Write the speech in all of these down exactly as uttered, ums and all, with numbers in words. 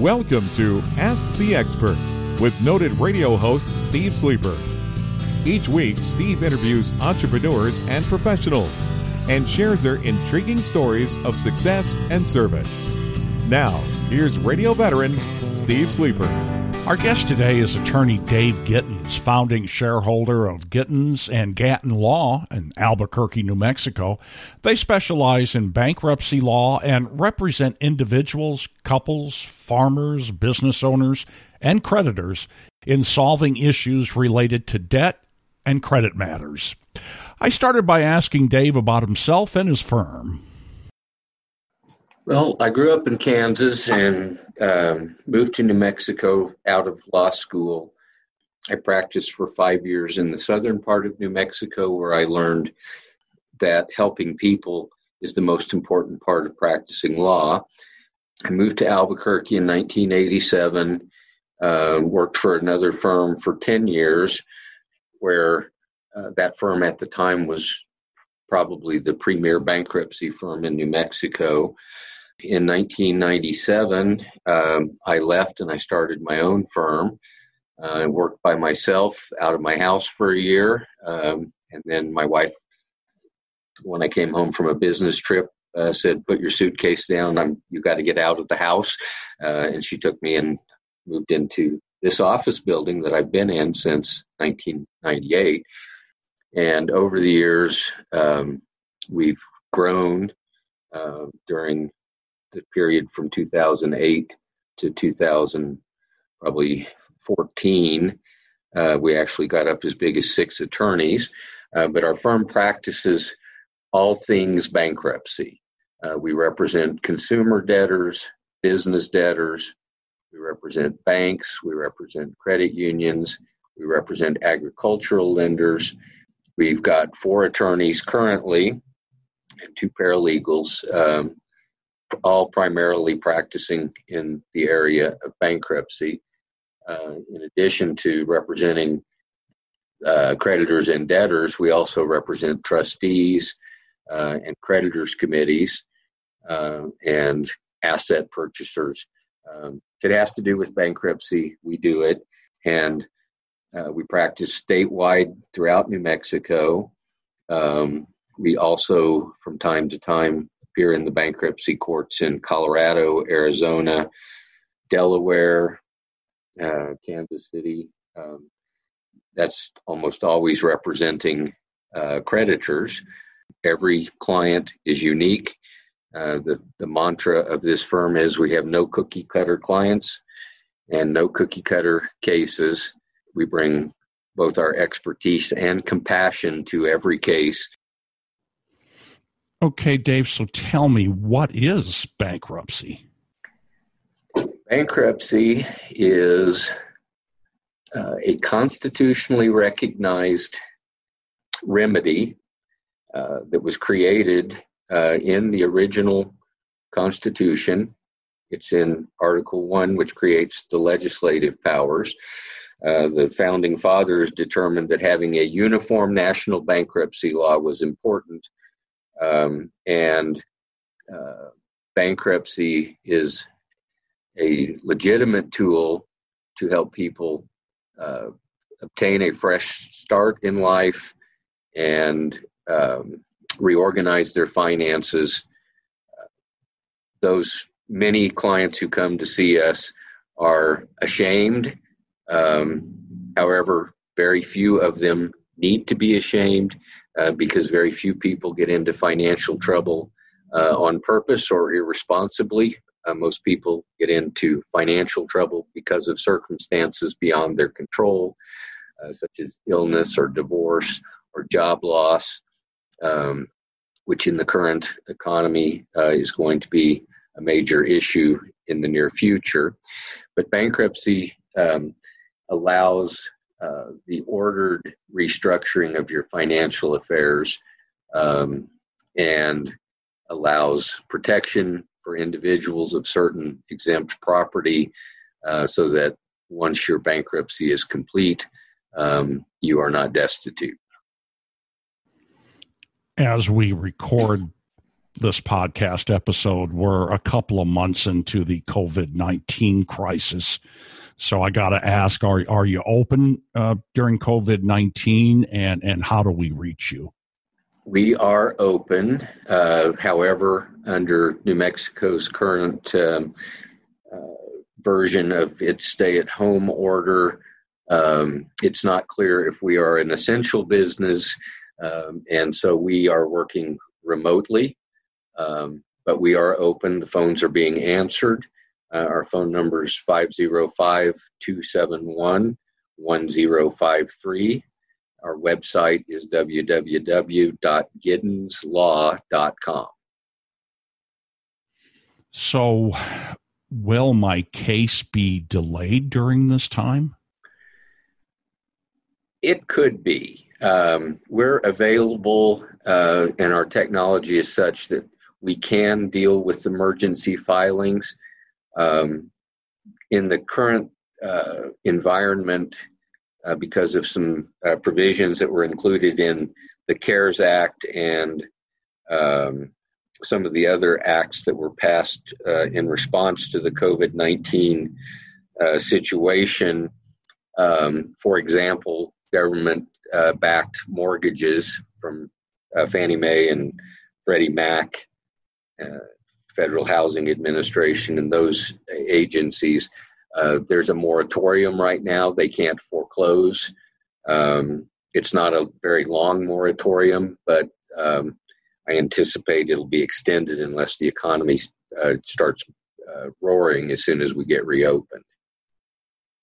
Welcome to Ask the Expert with noted radio host Steve Sleeper. Each week, Steve interviews entrepreneurs and professionals and shares their intriguing stories of success and service. Now, here's radio veteran Steve Sleeper. Our guest today is attorney Dave Gittin, founding shareholder of Giddens and Gatton Law in Albuquerque, New Mexico. They specialize in bankruptcy law and represent individuals, couples, farmers, business owners, and creditors in solving issues related to debt and credit matters. I started by asking Dave about himself and his firm. Well, I grew up in Kansas and um, moved to New Mexico out of law school. I practiced for five years in the southern part of New Mexico, where I learned that helping people is the most important part of practicing law. I moved to Albuquerque in nineteen eighty-seven, uh, worked for another firm for ten years, where uh, that firm at the time was probably the premier bankruptcy firm in New Mexico. In nineteen ninety-seven, um, I left and I started my own firm. Uh, I worked by myself out of my house for a year. Um, and then my wife, when I came home from a business trip, uh, said, put your suitcase down. I'm, you got to get out of the house. Uh, and she took me and moved into this office building that I've been in since nineteen ninety-eight. And over the years, um, we've grown uh, during the period from two thousand eight to two thousand, probably fourteen. Uh, we actually got up as big as six attorneys, uh, but our firm practices all things bankruptcy. Uh, we represent consumer debtors, business debtors, we represent banks, we represent credit unions, we represent agricultural lenders. We've got four attorneys currently and two paralegals, um, all primarily practicing in the area of bankruptcy. Uh, in addition to representing uh, creditors and debtors, we also represent trustees uh, and creditors committees uh, and asset purchasers. Um, if it has to do with bankruptcy, we do it. And uh, we practice statewide throughout New Mexico. Um, we also, from time to time, appear in the bankruptcy courts in Colorado, Arizona, Delaware, Uh, Kansas City. Um, that's almost always representing uh, creditors. Every client is unique. Uh, the, the mantra of this firm is we have no cookie cutter clients and no cookie cutter cases. We bring both our expertise and compassion to every case. Okay, Dave, so tell me, what is bankruptcy? Bankruptcy is uh, a constitutionally recognized remedy uh, that was created uh, in the original Constitution. It's in Article one, which creates the legislative powers. Uh, the Founding Fathers determined that having a uniform national bankruptcy law was important, um, and uh, bankruptcy is a legitimate tool to help people uh, obtain a fresh start in life and um, reorganize their finances. Those many clients who come to see us are ashamed. Um, however, very few of them need to be ashamed uh, because very few people get into financial trouble uh, on purpose or irresponsibly. Uh, most people get into financial trouble because of circumstances beyond their control, uh, such as illness or divorce or job loss, um, which in the current economy uh, is going to be a major issue in the near future. But bankruptcy um, allows uh, the ordered restructuring of your financial affairs um, and allows protection for individuals of certain exempt property uh, so that once your bankruptcy is complete, um, you are not destitute. As we record this podcast episode, we're a couple of months into the COVID nineteen crisis. So I got to ask, are are you open uh, during COVID nineteen, and, and how do we reach you? We are open. Uh, however, under New Mexico's current um, uh, version of its stay-at-home order, um, it's not clear if we are an essential business, um, and so we are working remotely. Um, but we are open. The phones are being answered. Uh, our phone number is five oh five, two seven one, one oh five three. Our website is w w w dot giddens law dot com. So will my case be delayed during this time? It could be. Um, we're available, uh, and our technology is such that we can deal with emergency filings. Um, in the current uh, environment, uh, because of some uh, provisions that were included in the CARES Act and um, some of the other acts that were passed uh, in response to the COVID nineteen uh, situation, um, for example, government-backed uh, mortgages from uh, Fannie Mae and Freddie Mac, Uh, Federal Housing Administration, and those agencies, uh, there's a moratorium right now. They can't foreclose. Um, it's not a very long moratorium, but um, I anticipate it'll be extended unless the economy uh, starts uh, roaring as soon as we get reopened.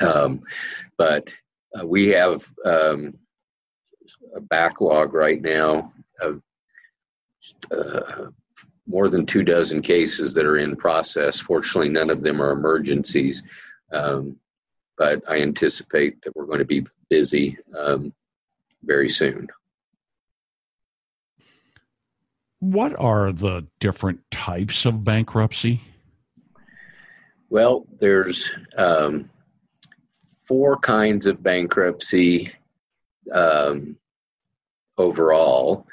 Um, but uh, we have um, a backlog right now of uh, more than two dozen cases that are in process. Fortunately, none of them are emergencies, um, but I anticipate that we're going to be busy um, very soon. What are the different types of bankruptcy? Well, there's um, four kinds of bankruptcy um, overall.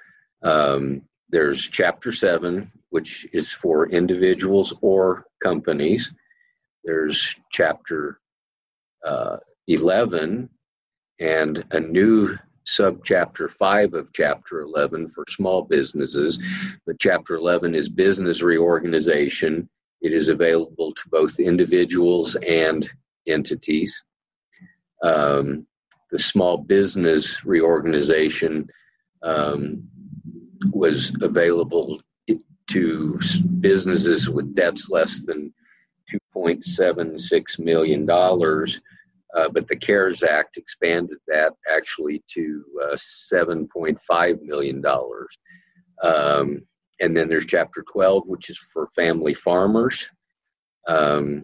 Um, there's Chapter seven, which is for individuals or companies. There's Chapter uh, eleven and a new subchapter five of Chapter eleven for small businesses. But Chapter eleven is business reorganization. It is available to both individuals and entities. Um, the small business reorganization um, was available to businesses with debts less than two point seven six million dollars, uh, but the CARES Act expanded that actually to uh, seven point five million dollars. Um, and then there's Chapter twelve, which is for family farmers um,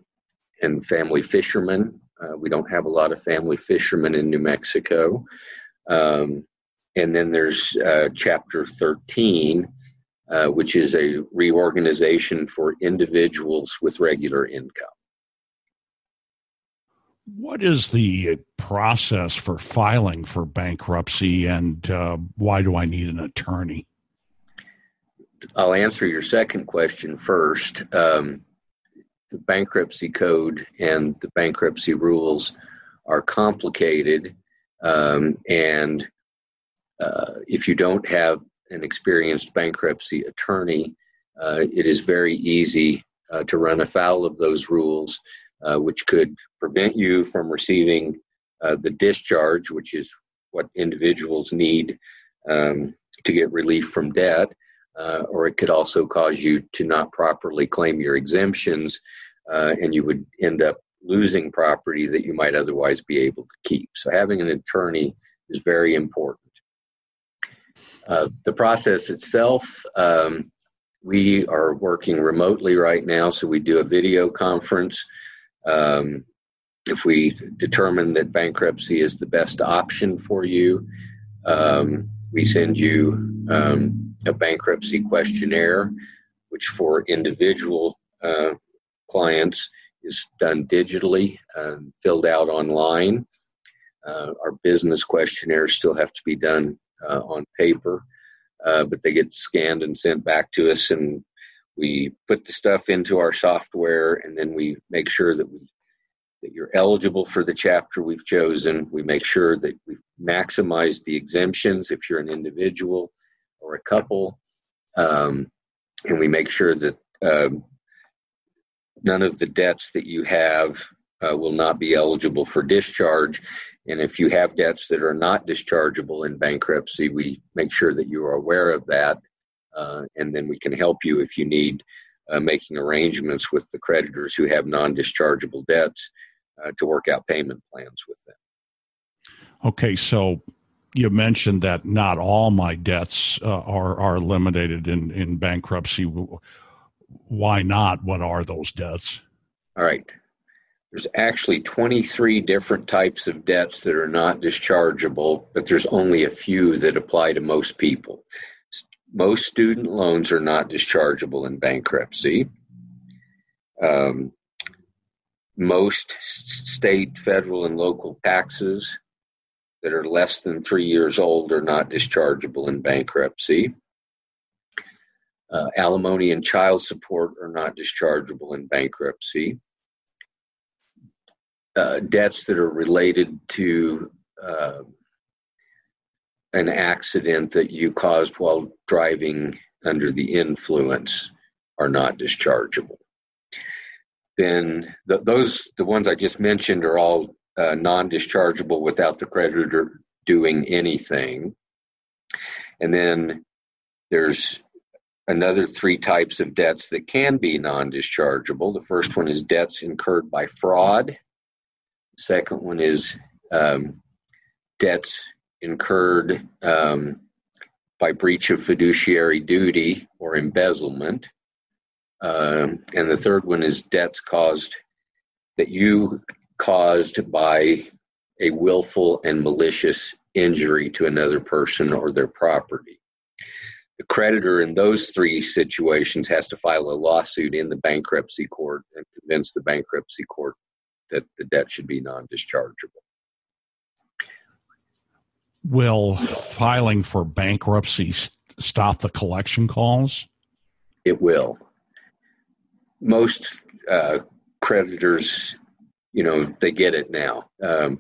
and family fishermen. Uh, we don't have a lot of family fishermen in New Mexico. Um, and then there's uh, Chapter thirteen, Uh, which is a reorganization for individuals with regular income. What is the process for filing for bankruptcy, and uh, why do I need an attorney? I'll answer your second question first. Um, the bankruptcy code and the bankruptcy rules are complicated, um, and uh, if you don't have an experienced bankruptcy attorney, uh, it is very easy uh, to run afoul of those rules, uh, which could prevent you from receiving uh, the discharge, which is what individuals need um, to get relief from debt, uh, or it could also cause you to not properly claim your exemptions, uh, and you would end up losing property that you might otherwise be able to keep. So having an attorney is very important. Uh, the process itself, um, we are working remotely right now, so we do a video conference. Um, if we determine that bankruptcy is the best option for you, um, we send you um, a bankruptcy questionnaire, which for individual uh, clients is done digitally, uh, filled out online. Uh, our business questionnaires still have to be done Uh, on paper, uh, but they get scanned and sent back to us, and we put the stuff into our software, and then we make sure that we that you're eligible for the chapter we've chosen. We make sure that we've maximized the exemptions if you're an individual or a couple, um, and we make sure that um, none of the debts that you have uh, will not be eligible for discharge. And if you have debts that are not dischargeable in bankruptcy, we make sure that you are aware of that, uh, and then we can help you if you need uh, making arrangements with the creditors who have non-dischargeable debts uh, to work out payment plans with them. Okay, so you mentioned that not all my debts uh, are are eliminated in, in bankruptcy. Why not? What are those debts? All right. There's actually twenty-three different types of debts that are not dischargeable, but there's only a few that apply to most people. Most student loans are not dischargeable in bankruptcy. Um, most state, federal, and local taxes that are less than three years old are not dischargeable in bankruptcy. Uh, alimony and child support are not dischargeable in bankruptcy. Uh, debts that are related to uh, an accident that you caused while driving under the influence are not dischargeable. Then th- those, the ones I just mentioned, are all uh, non-dischargeable without the creditor doing anything. And then there's another three types of debts that can be non-dischargeable. The first one is debts incurred by fraud. Second one is um, debts incurred um, by breach of fiduciary duty or embezzlement. Um, and the third one is debts caused that you caused by a willful and malicious injury to another person or their property. The creditor in those three situations has to file a lawsuit in the bankruptcy court and convince the bankruptcy court that the debt should be non-dischargeable. Will filing for bankruptcy st- stop the collection calls? It will. Most uh, creditors, you know, they get it now. Um,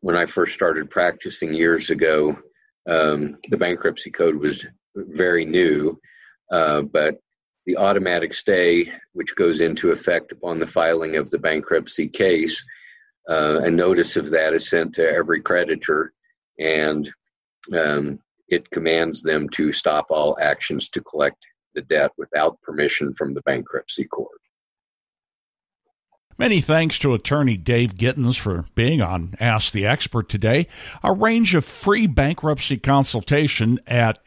when I first started practicing years ago, um, the bankruptcy code was very new, uh, but the automatic stay, which goes into effect upon the filing of the bankruptcy case, uh, a notice of that is sent to every creditor, and um, it commands them to stop all actions to collect the debt without permission from the bankruptcy court. Many thanks to attorney Dave Gittins for being on Ask the Expert today. Arrange a free bankruptcy consultation at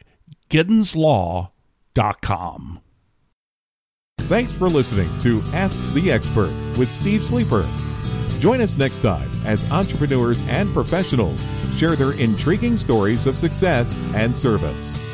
Giddens Law dot com. Thanks for listening to Ask the Expert with Steve Sleeper. Join us next time as entrepreneurs and professionals share their intriguing stories of success and service.